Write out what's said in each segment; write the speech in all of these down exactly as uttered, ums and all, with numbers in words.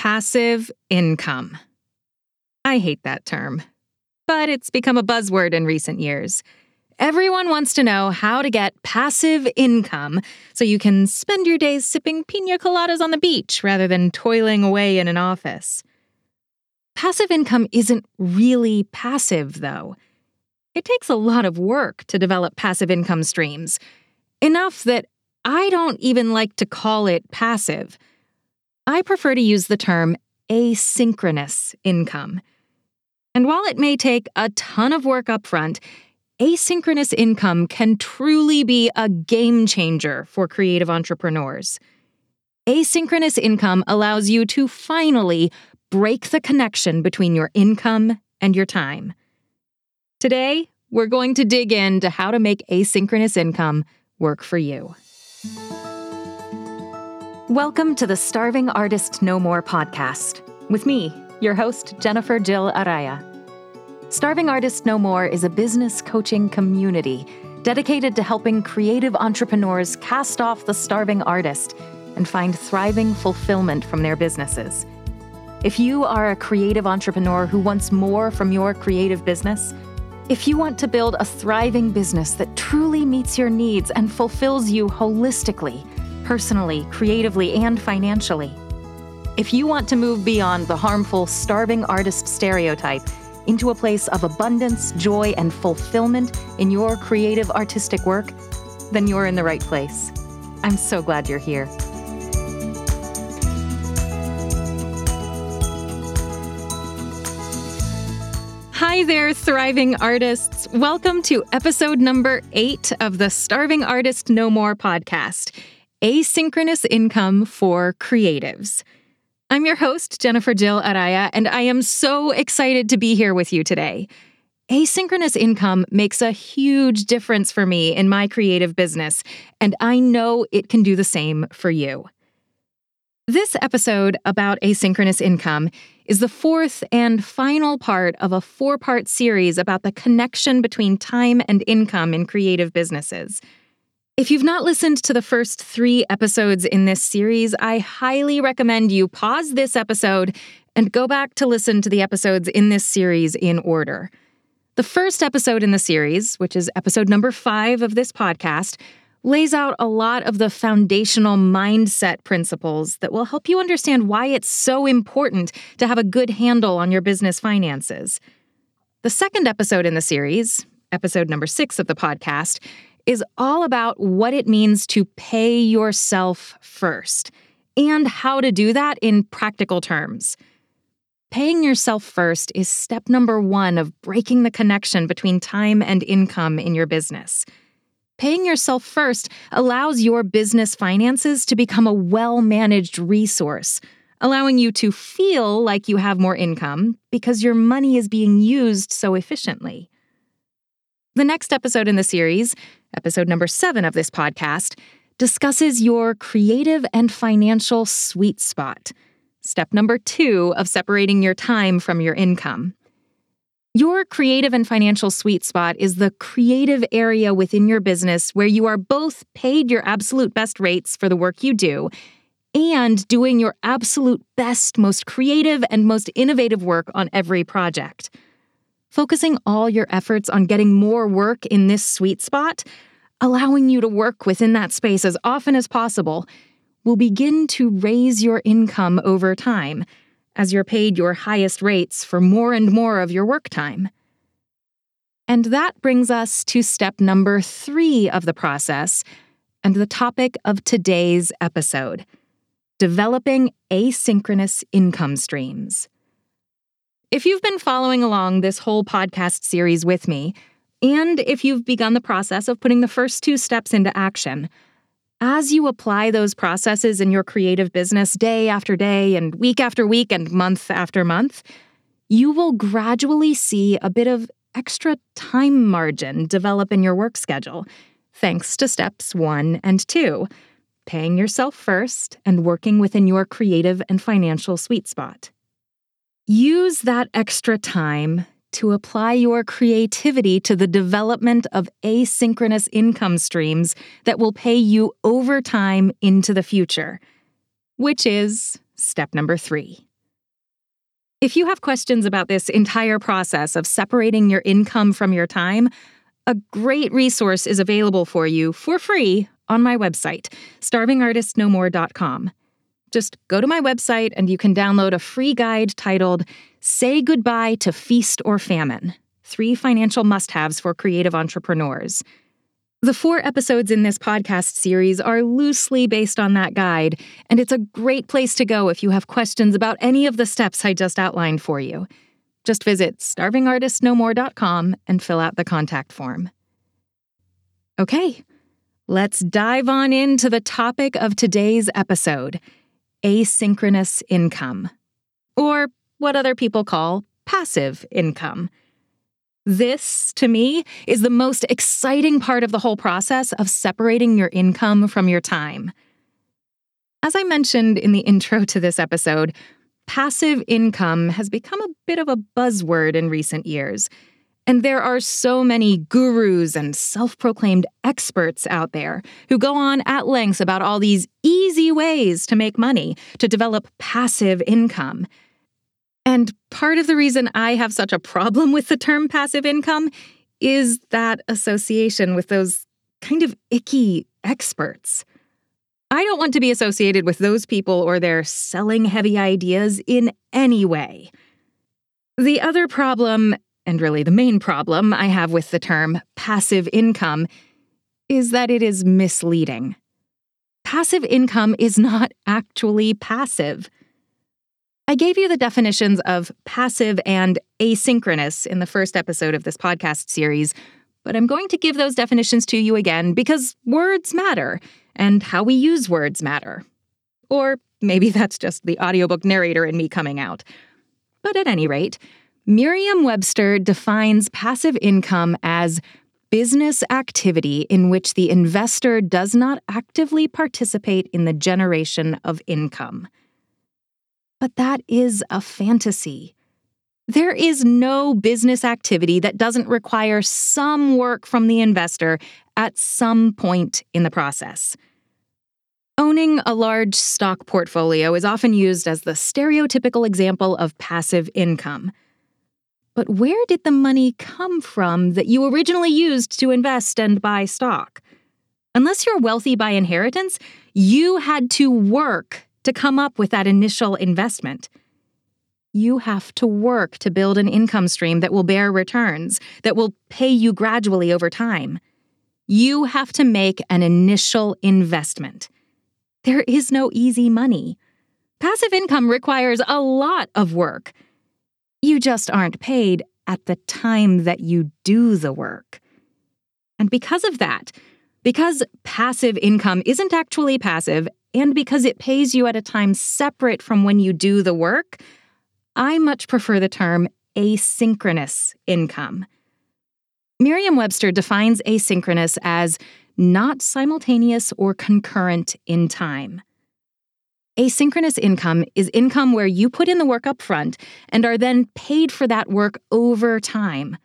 passive income. I hate that term, but it's become a buzzword in recent years. Everyone wants to know how to get passive income so you can spend your days sipping piña coladas on the beach rather than toiling away in an office. Passive income isn't really passive, though. It takes a lot of work to develop passive income streams, enough that I don't even like to call it passive. I prefer to use the term asynchronous income. And while it may take a ton of work up front, asynchronous income can truly be a game changer for creative entrepreneurs. Asynchronous income allows you to finally break the connection between your income and your time. Today, we're going to dig into how to make asynchronous income work for you. Welcome to the Starving Artist No More podcast with me, your host, Jennifer Jill Araya. Starving Artist No More is a business coaching community dedicated to helping creative entrepreneurs cast off the starving artist and find thriving fulfillment from their businesses. If you are a creative entrepreneur who wants more from your creative business, if you want to build a thriving business that truly meets your needs and fulfills you holistically, personally, creatively, and financially, if you want to move beyond the harmful starving artist stereotype into a place of abundance, joy, and fulfillment in your creative artistic work, then you're in the right place. I'm so glad you're here. Hi there, thriving artists. Welcome to episode number eight of the Starving Artist No More podcast, Asynchronous Income for Creatives. I'm your host, Jennifer Jill Araya, and I am so excited to be here with you today. Asynchronous income makes a huge difference for me in my creative business, and I know it can do the same for you. This episode about asynchronous income is the fourth and final part of a four-part series about the connection between time and income in creative businesses. If you've not listened to the first three episodes in this series, I highly recommend you pause this episode and go back to listen to the episodes in this series in order. The first episode in the series, which is episode number five of this podcast, lays out a lot of the foundational mindset principles that will help you understand why it's so important to have a good handle on your business finances. The second episode in the series, episode number six of the podcast, is all about what it means to pay yourself first and how to do that in practical terms. Paying yourself first is step number one of breaking the connection between time and income in your business. Paying yourself first allows your business finances to become a well-managed resource, allowing you to feel like you have more income because your money is being used so efficiently. The next episode in the series, episode number seven of this podcast, discusses your creative and financial sweet spot, step number two of separating your time from your income. Your creative and financial sweet spot is the creative area within your business where you are both paid your absolute best rates for the work you do and doing your absolute best, most creative, and most innovative work on every project. Focusing all your efforts on getting more work in this sweet spot, allowing you to work within that space as often as possible, will begin to raise your income over time as you're paid your highest rates for more and more of your work time. And that brings us to step number three of the process and the topic of today's episode, developing asynchronous income streams. If you've been following along this whole podcast series with me, and if you've begun the process of putting the first two steps into action, as you apply those processes in your creative business day after day and week after week and month after month, you will gradually see a bit of extra time margin develop in your work schedule, thanks to steps one and two, paying yourself first and working within your creative and financial sweet spot. Use that extra time to apply your creativity to the development of asynchronous income streams that will pay you over time into the future, which is step number three. If you have questions about this entire process of separating your income from your time, a great resource is available for you for free on my website, starving artist no more dot com. Just go to my website and you can download a free guide titled Say Goodbye to Feast or Famine, Three Financial Must-Haves for Creative Entrepreneurs. The four episodes in this podcast series are loosely based on that guide, and it's a great place to go if you have questions about any of the steps I just outlined for you. Just visit starving artist no more dot com and fill out the contact form. Okay, let's dive on into the topic of today's episode, asynchronous income, or what other people call passive income. This, to me, is the most exciting part of the whole process of separating your income from your time. As I mentioned in the intro to this episode, passive income has become a bit of a buzzword in recent years, and there are so many gurus and self-proclaimed experts out there who go on at length about all these easy ways to make money, to develop passive income. And part of the reason I have such a problem with the term passive income is that association with those kind of icky experts. I don't want to be associated with those people or their selling heavy ideas in any way. The other problem, and really the main problem I have with the term passive income, is that it is misleading. Passive income is not actually passive. I gave you the definitions of passive and asynchronous in the first episode of this podcast series, but I'm going to give those definitions to you again because words matter, and how we use words matter. Or maybe that's just the audiobook narrator in me coming out. But at any rate, Merriam-Webster defines passive income as business activity in which the investor does not actively participate in the generation of income. But that is a fantasy. There is no business activity that doesn't require some work from the investor at some point in the process. Owning a large stock portfolio is often used as the stereotypical example of passive income. But where did the money come from that you originally used to invest and buy stock? Unless you're wealthy by inheritance, you had to work to come up with that initial investment. You have to work to build an income stream that will bear returns, that will pay you gradually over time. You have to make an initial investment. There is no easy money. Passive income requires a lot of work. You just aren't paid at the time that you do the work. And because of that, because passive income isn't actually passive, and because it pays you at a time separate from when you do the work, I much prefer the term asynchronous income. Merriam-Webster defines asynchronous as not simultaneous or concurrent in time. Asynchronous income is income where you put in the work up front and are then paid for that work over time,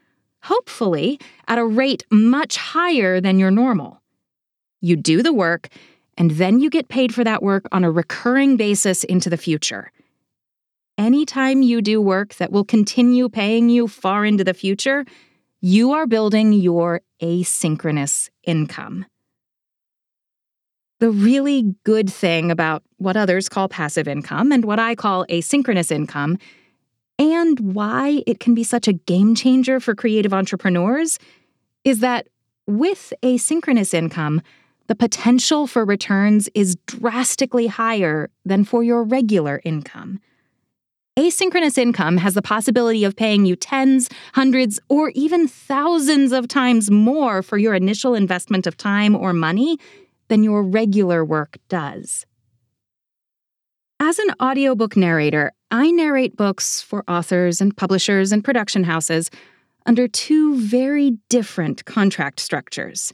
hopefully at a rate much higher than your normal. You do the work, and then you get paid for that work on a recurring basis into the future. Anytime you do work that will continue paying you far into the future, you are building your asynchronous income. The really good thing about what others call passive income and what I call asynchronous income, and why it can be such a game changer for creative entrepreneurs, is that with asynchronous income, the potential for returns is drastically higher than for your regular income. Asynchronous income has the possibility of paying you tens, hundreds, or even thousands of times more for your initial investment of time or money than your regular work does. As an audiobook narrator, I narrate books for authors and publishers and production houses under two very different contract structures.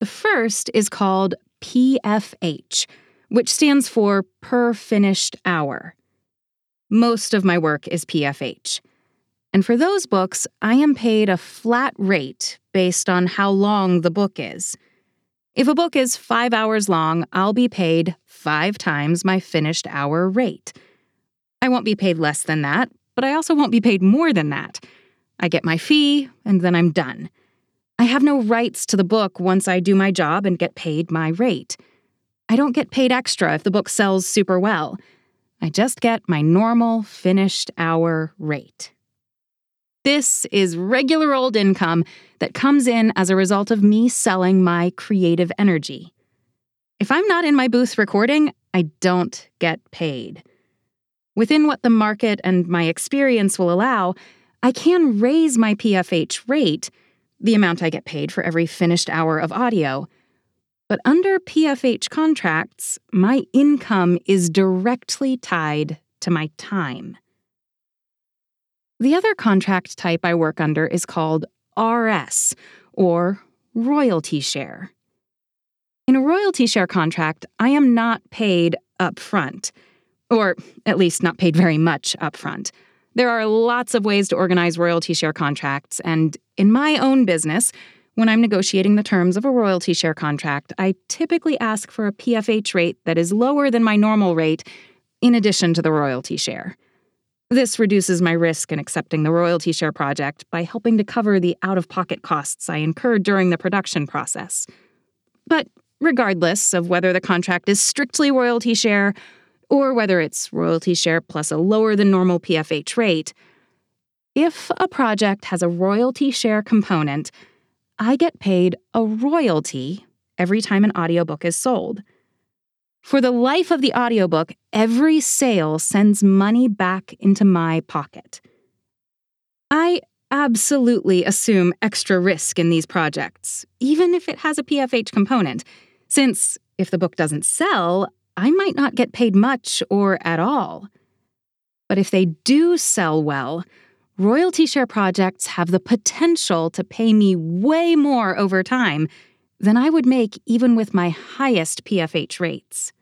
The first is called P F H, which stands for Per Finished Hour. Most of my work is P F H. And for those books, I am paid a flat rate based on how long the book is. If a book is five hours long, I'll be paid five times my finished hour rate. I won't be paid less than that, but I also won't be paid more than that. I get my fee, and then I'm done. I have no rights to the book once I do my job and get paid my rate. I don't get paid extra if the book sells super well. I just get my normal finished hour rate. This is regular old income that comes in as a result of me selling my creative energy. If I'm not in my booth recording, I don't get paid. Within what the market and my experience will allow, I can raise my P F H rate, the amount I get paid for every finished hour of audio. But under P F H contracts, my income is directly tied to my time. The other contract type I work under is called R S, or royalty share. In a royalty share contract, I am not paid up front, or at least not paid very much up front. There are lots of ways to organize royalty share contracts, and in my own business, when I'm negotiating the terms of a royalty share contract, I typically ask for a P F H rate that is lower than my normal rate in addition to the royalty share. This reduces my risk in accepting the royalty share project by helping to cover the out-of-pocket costs I incurred during the production process. But regardless of whether the contract is strictly royalty share or whether it's royalty share plus a lower-than-normal P F H rate, if a project has a royalty share component, I get paid a royalty every time an audiobook is sold. For the life of the audiobook, every sale sends money back into my pocket. I absolutely assume extra risk in these projects, even if it has a P F H component, since if the book doesn't sell, I might not get paid much or at all. But if they do sell well, royalty share projects have the potential to pay me way more over time than I would make even with my highest P F H rates.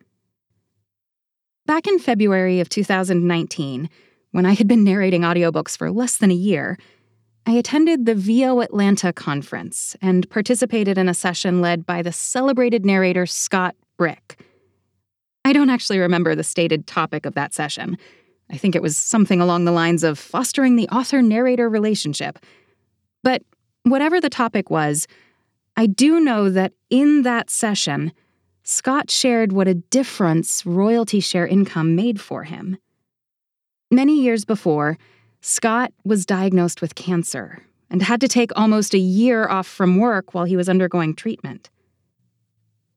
Back in February of two thousand nineteen, when I had been narrating audiobooks for less than a year, I attended the V O Atlanta conference and participated in a session led by the celebrated narrator Scott Brick. I don't actually remember the stated topic of that session. I think it was something along the lines of fostering the author-narrator relationship. But whatever the topic was, I do know that in that session, Scott shared what a difference royalty share income made for him. Many years before, Scott was diagnosed with cancer and had to take almost a year off from work while he was undergoing treatment.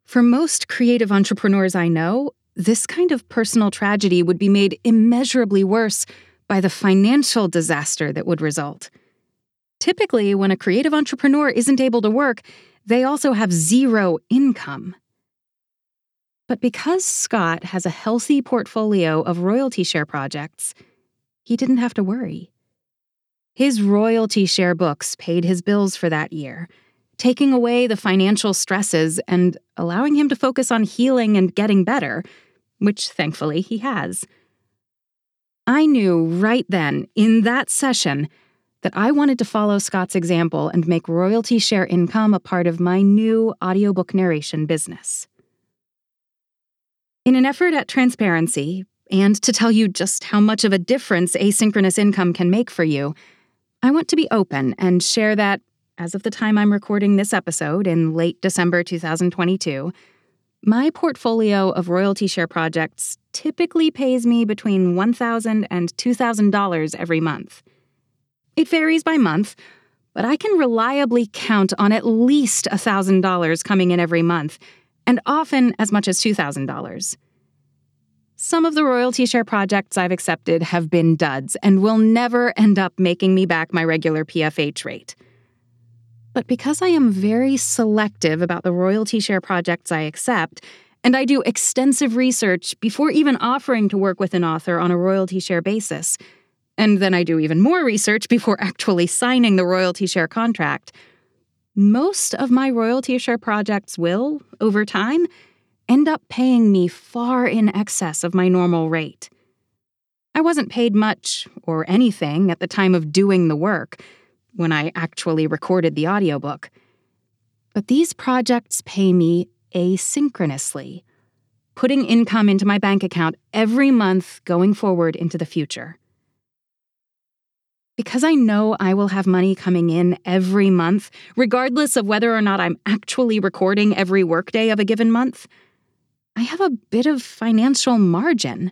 For most creative entrepreneurs I know, this kind of personal tragedy would be made immeasurably worse by the financial disaster that would result. Typically, when a creative entrepreneur isn't able to work, they also have zero income. But because Scott has a healthy portfolio of royalty share projects, he didn't have to worry. His royalty share books paid his bills for that year, taking away the financial stresses and allowing him to focus on healing and getting better, which thankfully he has. I knew right then, in that session, that I wanted to follow Scott's example and make royalty share income a part of my new audiobook narration business. In an effort at transparency, and to tell you just how much of a difference asynchronous income can make for you, I want to be open and share that, as of the time I'm recording this episode in late December two thousand twenty-two, my portfolio of royalty share projects typically pays me between one thousand dollars and two thousand dollars every month. It varies by month, but I can reliably count on at least one thousand dollars coming in every month, and often as much as two thousand dollars. Some of the royalty share projects I've accepted have been duds and will never end up making me back my regular P F H rate. But because I am very selective about the royalty share projects I accept, and I do extensive research before even offering to work with an author on a royalty share basis, and then I do even more research before actually signing the royalty share contract, most of my royalty share projects will, over time, end up paying me far in excess of my normal rate. I wasn't paid much or anything at the time of doing the work, when I actually recorded the audiobook. But these projects pay me asynchronously, putting income into my bank account every month going forward into the future. Because I know I will have money coming in every month, regardless of whether or not I'm actually recording every workday of a given month, I have a bit of financial margin.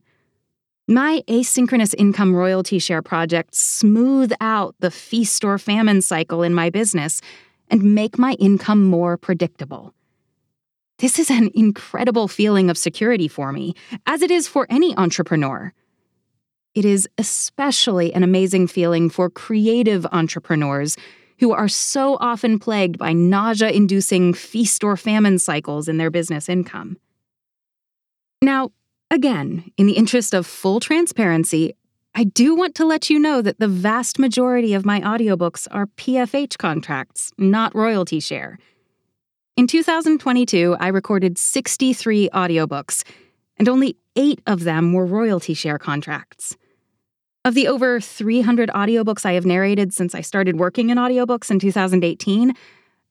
My asynchronous income royalty share projects smooth out the feast or famine cycle in my business and make my income more predictable. This is an incredible feeling of security for me, as it is for any entrepreneur. It is especially an amazing feeling for creative entrepreneurs who are so often plagued by nausea-inducing feast or famine cycles in their business income. Now, again, in the interest of full transparency, I do want to let you know that the vast majority of my audiobooks are P F H contracts, not royalty share. In two thousand twenty-two, I recorded sixty-three audiobooks, and only eight of them were royalty share contracts. Of the over three hundred audiobooks I have narrated since I started working in audiobooks in two thousand eighteen,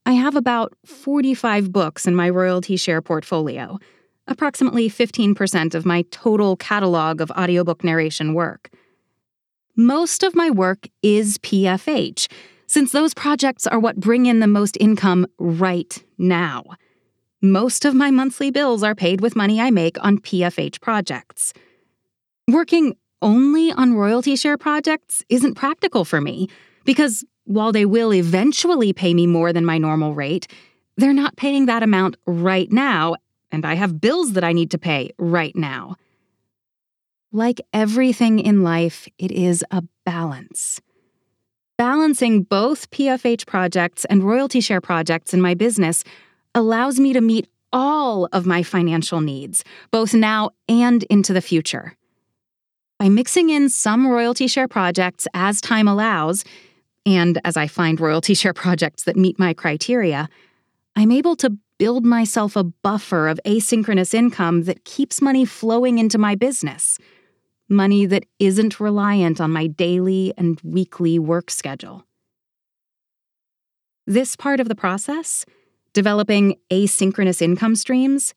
I have about forty-five books in my royalty share portfolio, approximately fifteen percent of my total catalog of audiobook narration work. Most of my work is P F H, since those projects are what bring in the most income right now. Most of my monthly bills are paid with money I make on P F H projects. Working only on royalty share projects isn't practical for me, because while they will eventually pay me more than my normal rate, they're not paying that amount right now, and I have bills that I need to pay right now. Like everything in life, it is a balance. Balancing both P F H projects and royalty share projects in my business allows me to meet all of my financial needs, both now and into the future. By mixing in some royalty share projects as time allows, and as I find royalty share projects that meet my criteria, I'm able to build myself a buffer of asynchronous income that keeps money flowing into my business. Money that isn't reliant on my daily and weekly work schedule. This part of the process, developing asynchronous income streams,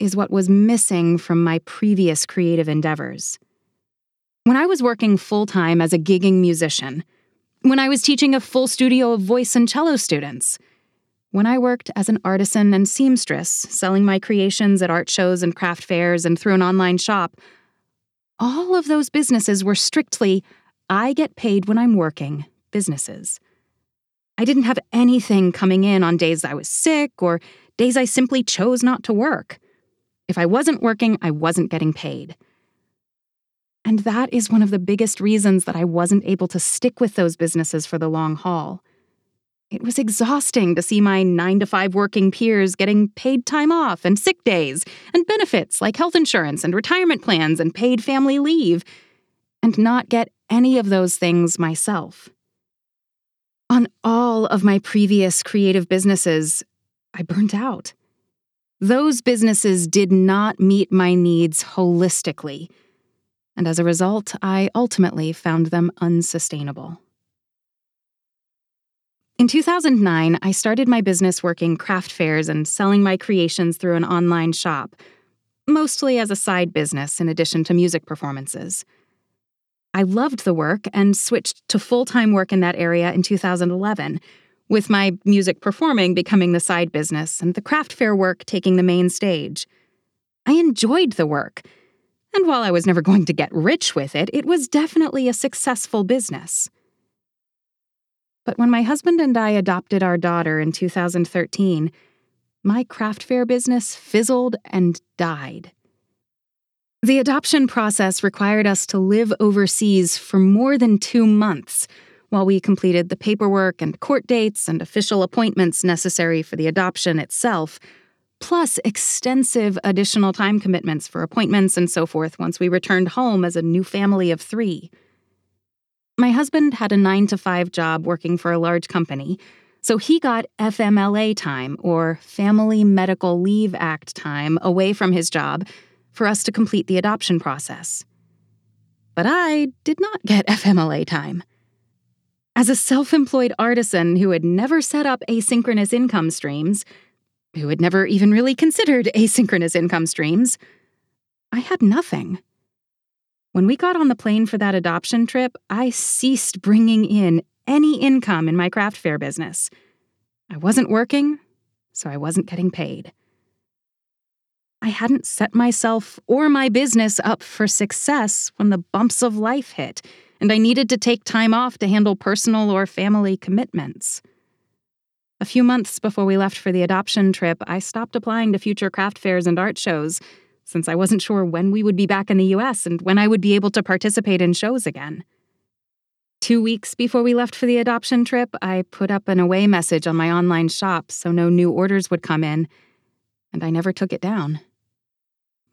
is what was missing from my previous creative endeavors. When I was working full-time as a gigging musician, when I was teaching a full studio of voice and cello students, when I worked as an artisan and seamstress, selling my creations at art shows and craft fairs and through an online shop, all of those businesses were strictly, I get paid when I'm working, businesses. I didn't have anything coming in on days I was sick or days I simply chose not to work. If I wasn't working, I wasn't getting paid. And that is one of the biggest reasons that I wasn't able to stick with those businesses for the long haul. It was exhausting to see my nine to five working peers getting paid time off and sick days and benefits like health insurance and retirement plans and paid family leave, and not get any of those things myself. On all of my previous creative businesses, I burnt out. Those businesses did not meet my needs holistically, and as a result, I ultimately found them unsustainable. In two thousand nine, I started my business working craft fairs and selling my creations through an online shop, mostly as a side business in addition to music performances. I loved the work and switched to full-time work in that area in two thousand eleven, with my music performing becoming the side business and the craft fair work taking the main stage. I enjoyed the work, and while I was never going to get rich with it, it was definitely a successful business. But when my husband and I adopted our daughter in two thousand thirteen, my craft fair business fizzled and died. The adoption process required us to live overseas for more than two months while we completed the paperwork and court dates and official appointments necessary for the adoption itself, plus extensive additional time commitments for appointments and so forth once we returned home as a new family of three. My husband had a nine to five job working for a large company, so he got F M L A time, or Family Medical Leave Act time, away from his job for us to complete the adoption process. But I did not get F M L A time. As a self-employed artisan who had never set up asynchronous income streams, who had never even really considered asynchronous income streams, I had nothing. When we got on the plane for that adoption trip, I ceased bringing in any income in my craft fair business. I wasn't working, so I wasn't getting paid. I hadn't set myself or my business up for success when the bumps of life hit, and I needed to take time off to handle personal or family commitments. A few months before we left for the adoption trip, I stopped applying to future craft fairs and art shows, since I wasn't sure when we would be back in the U S and when I would be able to participate in shows again. Two weeks before we left for the adoption trip, I put up an away message on my online shop so no new orders would come in, and I never took it down.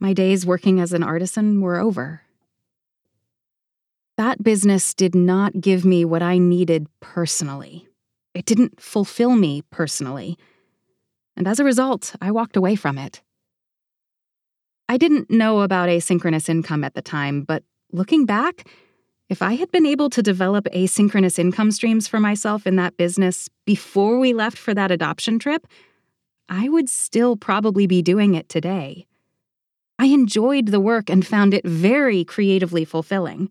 My days working as an artisan were over. That business did not give me what I needed personally. It didn't fulfill me personally. And as a result, I walked away from it. I didn't know about asynchronous income at the time, but looking back, if I had been able to develop asynchronous income streams for myself in that business before we left for that adoption trip, I would still probably be doing it today. I enjoyed the work and found it very creatively fulfilling.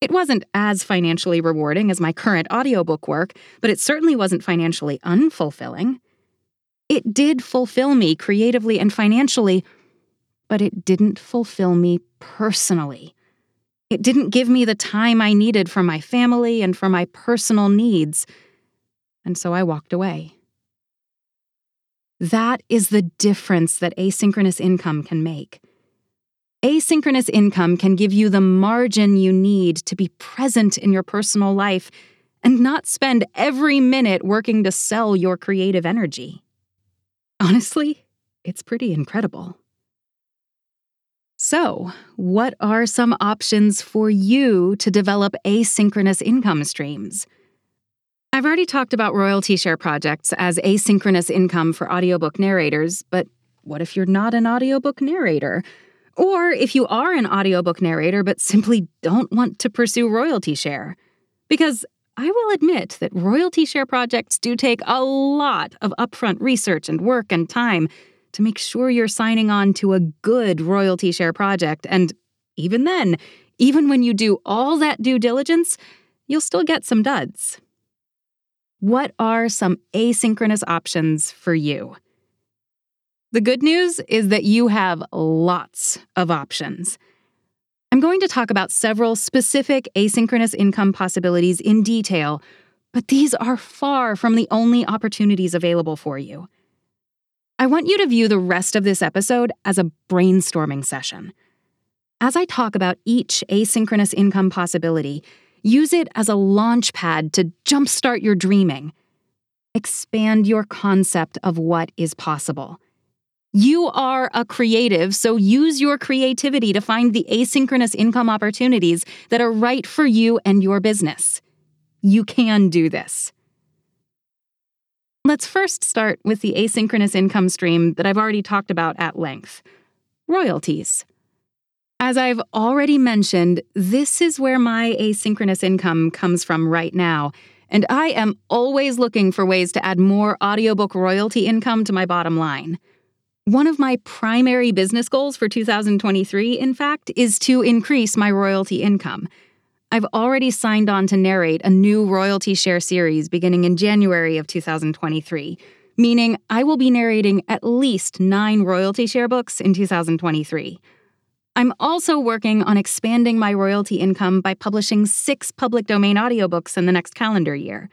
It wasn't as financially rewarding as my current audiobook work, but it certainly wasn't financially unfulfilling. It did fulfill me creatively and financially, but it didn't fulfill me personally. It didn't give me the time I needed for my family and for my personal needs, and so I walked away. That is the difference that asynchronous income can make. Asynchronous income can give you the margin you need to be present in your personal life and not spend every minute working to sell your creative energy. Honestly, it's pretty incredible. So, what are some options for you to develop asynchronous income streams? I've already talked about royalty share projects as asynchronous income for audiobook narrators, but what if you're not an audiobook narrator? Or if you are an audiobook narrator but simply don't want to pursue royalty share? Because I will admit that royalty share projects do take a lot of upfront research and work and time to make sure you're signing on to a good royalty share project. And even then, even when you do all that due diligence, you'll still get some duds. What are some asynchronous options for you? The good news is that you have lots of options. I'm going to talk about several specific asynchronous income possibilities in detail, but these are far from the only opportunities available for you. I want you to view the rest of this episode as a brainstorming session. As I talk about each asynchronous income possibility, use it as a launch pad to jumpstart your dreaming. Expand your concept of what is possible. You are a creative, so use your creativity to find the asynchronous income opportunities that are right for you and your business. You can do this. Let's first start with the asynchronous income stream that I've already talked about at length: royalties. As I've already mentioned, this is where my asynchronous income comes from right now, and I am always looking for ways to add more audiobook royalty income to my bottom line. One of my primary business goals for two thousand twenty-three, in fact, is to increase my royalty income. I've already signed on to narrate a new royalty share series beginning in January of two thousand twenty-three, meaning I will be narrating at least nine royalty share books in two thousand twenty-three. I'm also working on expanding my royalty income by publishing six public domain audiobooks in the next calendar year.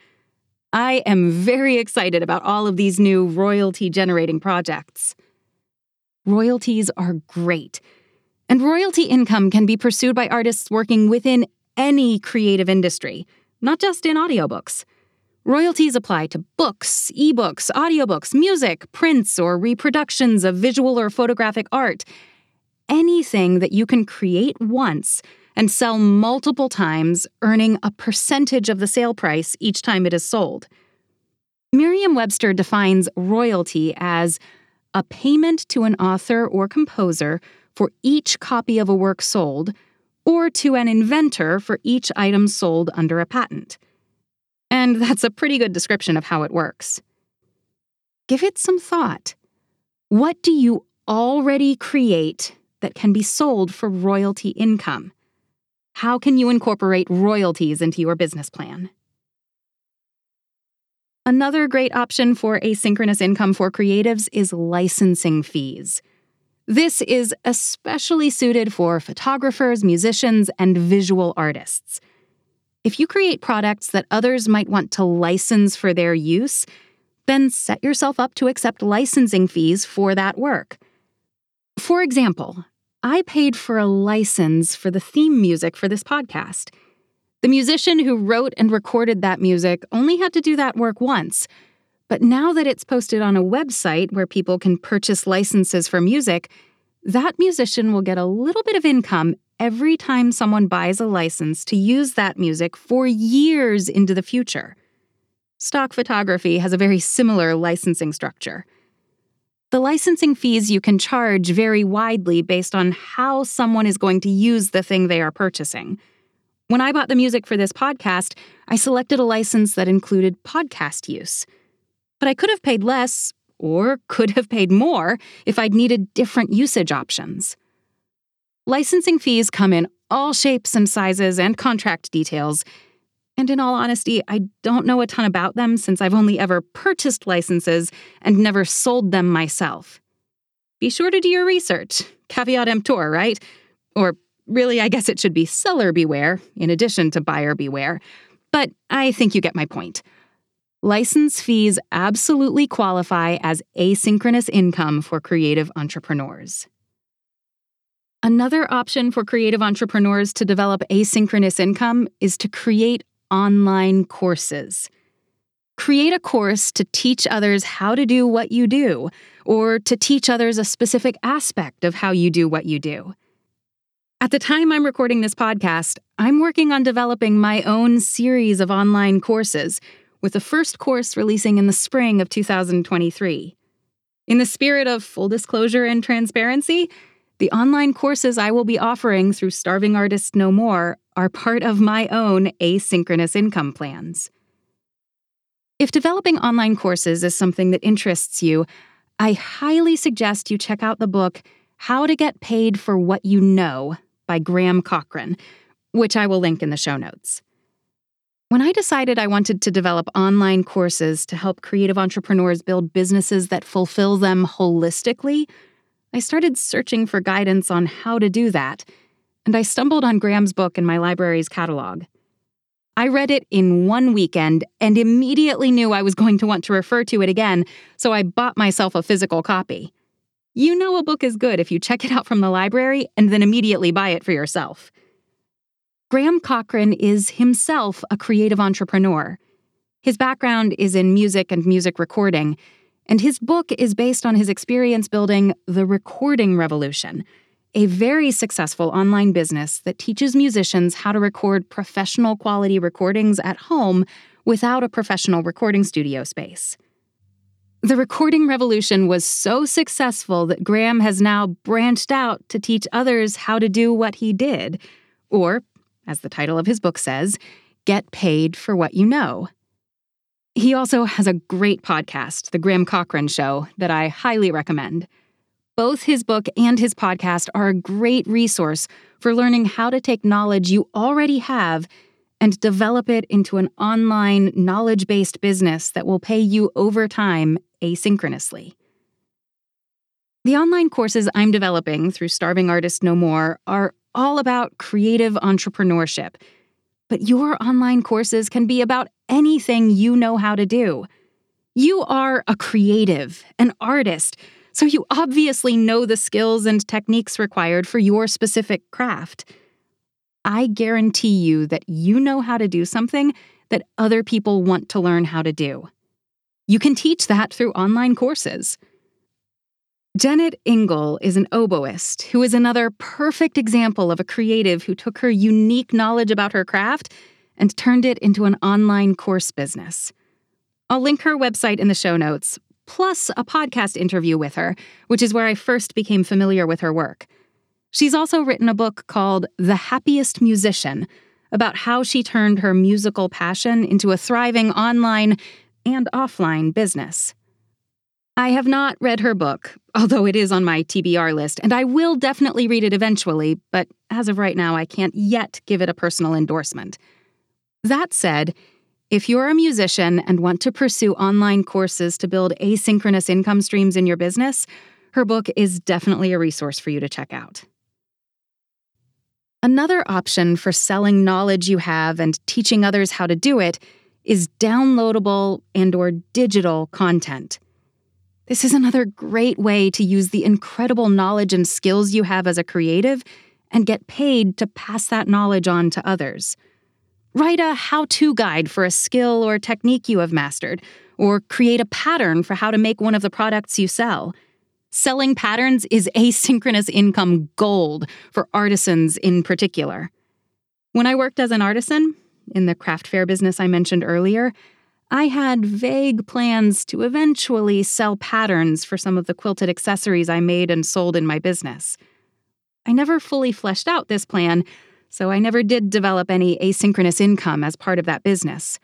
I am very excited about all of these new royalty-generating projects. Royalties are great, and royalty income can be pursued by artists working within any creative industry, not just in audiobooks. Royalties apply to books, ebooks, audiobooks, music, prints, or reproductions of visual or photographic art. Anything that you can create once and sell multiple times, earning a percentage of the sale price each time it is sold. Merriam-Webster defines royalty as a payment to an author or composer for each copy of a work sold, or to an inventor for each item sold under a patent. And that's a pretty good description of how it works. Give it some thought. What do you already create that can be sold for royalty income? How can you incorporate royalties into your business plan? Another great option for asynchronous income for creatives is licensing fees. This is especially suited for photographers, musicians, and visual artists. If you create products that others might want to license for their use, then set yourself up to accept licensing fees for that work. For example, I paid for a license for the theme music for this podcast. The musician who wrote and recorded that music only had to do that work once, but now that it's posted on a website where people can purchase licenses for music, that musician will get a little bit of income every time someone buys a license to use that music for years into the future. Stock photography has a very similar licensing structure. The licensing fees you can charge vary widely based on how someone is going to use the thing they are purchasing. When I bought the music for this podcast, I selected a license that included podcast use. But I could have paid less, or could have paid more, if I'd needed different usage options. Licensing fees come in all shapes and sizes and contract details, and in all honesty, I don't know a ton about them since I've only ever purchased licenses and never sold them myself. Be sure to do your research. Caveat emptor, right? Or really, I guess it should be seller beware in addition to buyer beware. But I think you get my point. License fees absolutely qualify as asynchronous income for creative entrepreneurs. Another option for creative entrepreneurs to develop asynchronous income is to create online courses. Create a course to teach others how to do what you do, or to teach others a specific aspect of how you do what you do. At the time I'm recording this podcast, I'm working on developing my own series of online courses, with the first course releasing in the spring of two thousand twenty-three. In the spirit of full disclosure and transparency, the online courses I will be offering through Starving Artist No More are part of my own asynchronous income plans. If developing online courses is something that interests you, I highly suggest you check out the book How to Get Paid for What You Know by Graham Cochrane, which I will link in the show notes. When I decided I wanted to develop online courses to help creative entrepreneurs build businesses that fulfill them holistically, I started searching for guidance on how to do that, and I stumbled on Graham's book in my library's catalog. I read it in one weekend and immediately knew I was going to want to refer to it again, so I bought myself a physical copy. You know a book is good if you check it out from the library and then immediately buy it for yourself. Graham Cochrane is himself a creative entrepreneur. His background is in music and music recording, and his book is based on his experience building The Recording Revolution, a very successful online business that teaches musicians how to record professional quality recordings at home without a professional recording studio space. The Recording Revolution was so successful that Graham has now branched out to teach others how to do what he did, or, as the title of his book says, get paid for what you know. He also has a great podcast, The Graham Cochrane Show, that I highly recommend. Both his book and his podcast are a great resource for learning how to take knowledge you already have and develop it into an online, knowledge-based business that will pay you over time asynchronously. The online courses I'm developing through Starving Artist No More are all about creative entrepreneurship, but your online courses can be about anything you know how to do. You are a creative, an artist, so you obviously know the skills and techniques required for your specific craft. I guarantee you that you know how to do something that other people want to learn how to do. You can teach that through online courses. Janet Ingle is an oboist who is another perfect example of a creative who took her unique knowledge about her craft and turned it into an online course business. I'll link her website in the show notes, plus a podcast interview with her, which is where I first became familiar with her work. She's also written a book called The Happiest Musician, about how she turned her musical passion into a thriving online and offline business. I have not read her book, although it is on my T B R list, and I will definitely read it eventually, but as of right now, I can't yet give it a personal endorsement. That said, if you're a musician and want to pursue online courses to build asynchronous income streams in your business, her book is definitely a resource for you to check out. Another option for selling knowledge you have and teaching others how to do it is downloadable and/or digital content. This is another great way to use the incredible knowledge and skills you have as a creative and get paid to pass that knowledge on to others. Write a how-to guide for a skill or technique you have mastered, or create a pattern for how to make one of the products you sell. Selling patterns is asynchronous income gold for artisans in particular. When I worked as an artisan, in the craft fair business I mentioned earlier, I had vague plans to eventually sell patterns for some of the quilted accessories I made and sold in my business. I never fully fleshed out this plan, so I never did develop any asynchronous income as part of that business.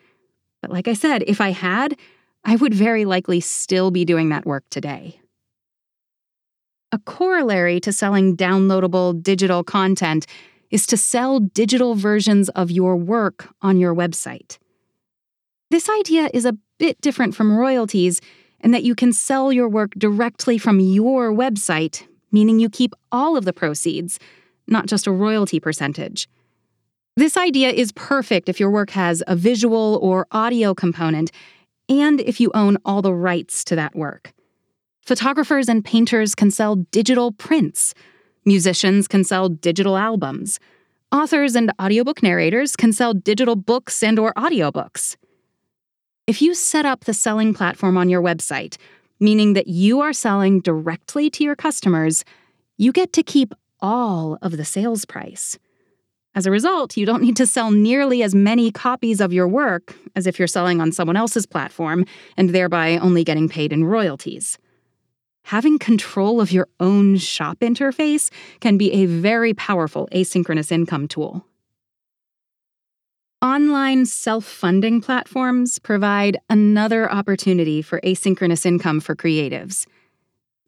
But like I said, if I had, I would very likely still be doing that work today. A corollary to selling downloadable digital content is to sell digital versions of your work on your website. This idea is a bit different from royalties in that you can sell your work directly from your website, meaning you keep all of the proceeds, not just a royalty percentage. This idea is perfect if your work has a visual or audio component and if you own all the rights to that work. Photographers and painters can sell digital prints. Musicians can sell digital albums. Authors and audiobook narrators can sell digital books and/or audiobooks. If you set up the selling platform on your website, meaning that you are selling directly to your customers, you get to keep all of the sales price. As a result, you don't need to sell nearly as many copies of your work as if you're selling on someone else's platform and thereby only getting paid in royalties. Having control of your own shop interface can be a very powerful asynchronous income tool. Online self-funding platforms provide another opportunity for asynchronous income for creatives.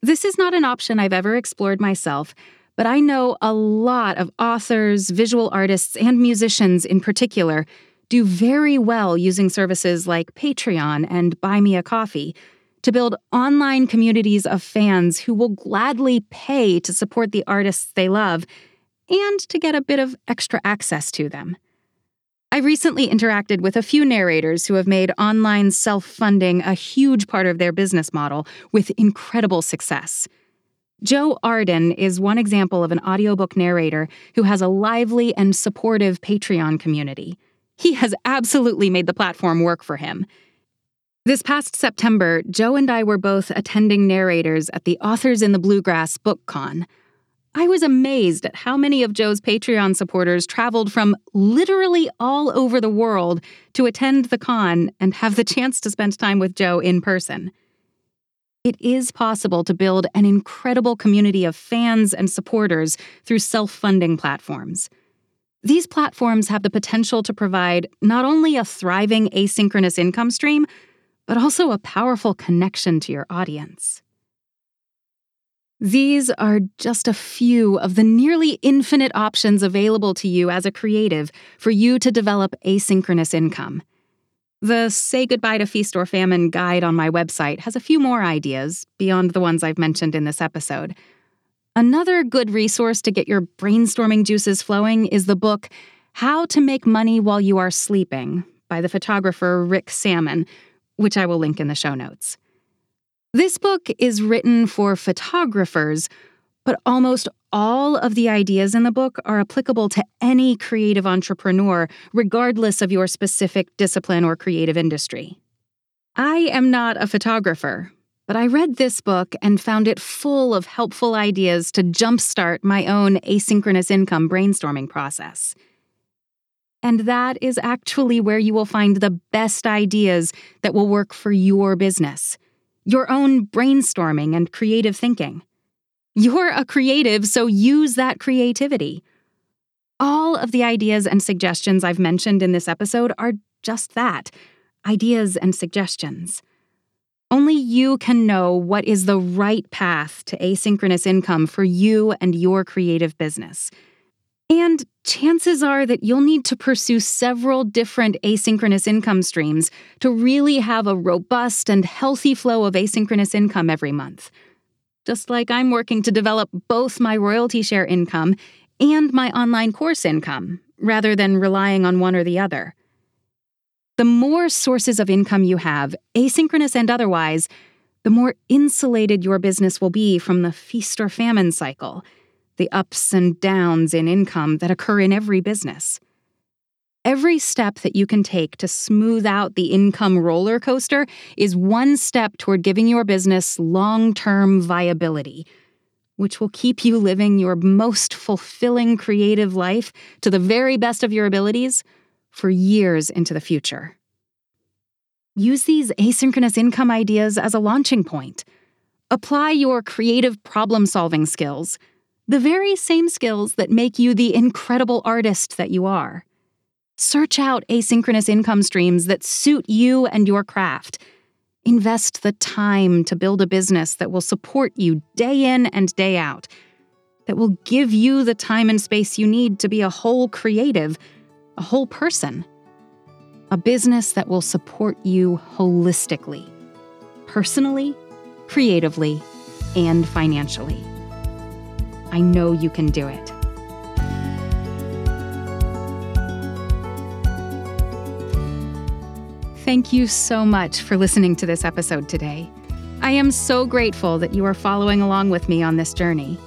This is not an option I've ever explored myself, but I know a lot of authors, visual artists, and musicians in particular do very well using services like Patreon and Buy Me a Coffee to build online communities of fans who will gladly pay to support the artists they love and to get a bit of extra access to them. I recently interacted with a few narrators who have made online self-funding a huge part of their business model with incredible success. Joe Arden is one example of an audiobook narrator who has a lively and supportive Patreon community. He has absolutely made the platform work for him. This past September, Joe and I were both attending narrators at the Authors in the Bluegrass Book Con. I was amazed at how many of Joe's Patreon supporters traveled from literally all over the world to attend the con and have the chance to spend time with Joe in person. It is possible to build an incredible community of fans and supporters through self-funding platforms. These platforms have the potential to provide not only a thriving asynchronous income stream, but also a powerful connection to your audience. These are just a few of the nearly infinite options available to you as a creative for you to develop asynchronous income. The Say Goodbye to Feast or Famine guide on my website has a few more ideas beyond the ones I've mentioned in this episode. Another good resource to get your brainstorming juices flowing is the book How to Make Money While You Are Sleeping by the photographer Rick Salmon, which I will link in the show notes. This book is written for photographers, but almost all of the ideas in the book are applicable to any creative entrepreneur, regardless of your specific discipline or creative industry. I am not a photographer, but I read this book and found it full of helpful ideas to jumpstart my own asynchronous income brainstorming process. And that is actually where you will find the best ideas that will work for your business. Your own brainstorming and creative thinking. You're a creative, so use that creativity. All of the ideas and suggestions I've mentioned in this episode are just that, ideas and suggestions. Only you can know what is the right path to asynchronous income for you and your creative business. And chances are that you'll need to pursue several different asynchronous income streams to really have a robust and healthy flow of asynchronous income every month. Just like I'm working to develop both my royalty share income and my online course income, rather than relying on one or the other. The more sources of income you have, asynchronous and otherwise, the more insulated your business will be from the feast or famine cycle, the ups and downs in income that occur in every business. Every step that you can take to smooth out the income roller coaster is one step toward giving your business long-term viability, which will keep you living your most fulfilling creative life to the very best of your abilities for years into the future. Use these asynchronous income ideas as a launching point. Apply your creative problem-solving skills, the very same skills that make you the incredible artist that you are. Search out asynchronous income streams that suit you and your craft. Invest the time to build a business that will support you day in and day out, that will give you the time and space you need to be a whole creative, a whole person. A business that will support you holistically, personally, creatively, and financially. I know you can do it. Thank you so much for listening to this episode today. I am so grateful that you are following along with me on this journey.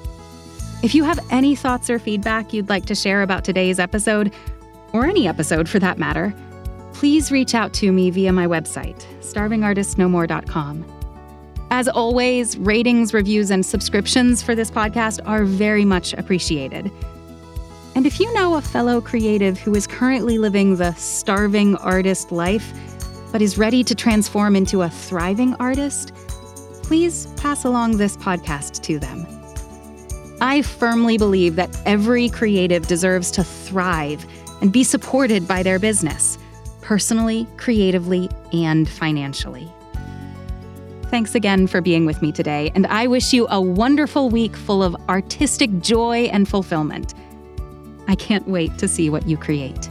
If you have any thoughts or feedback you'd like to share about today's episode, or any episode for that matter, please reach out to me via my website, starving artist no more dot com. As always, ratings, reviews, and subscriptions for this podcast are very much appreciated. And if you know a fellow creative who is currently living the starving artist life, but is ready to transform into a thriving artist, please pass along this podcast to them. I firmly believe that every creative deserves to thrive and be supported by their business, personally, creatively, and financially. Thanks again for being with me today, and I wish you a wonderful week full of artistic joy and fulfillment. I can't wait to see what you create.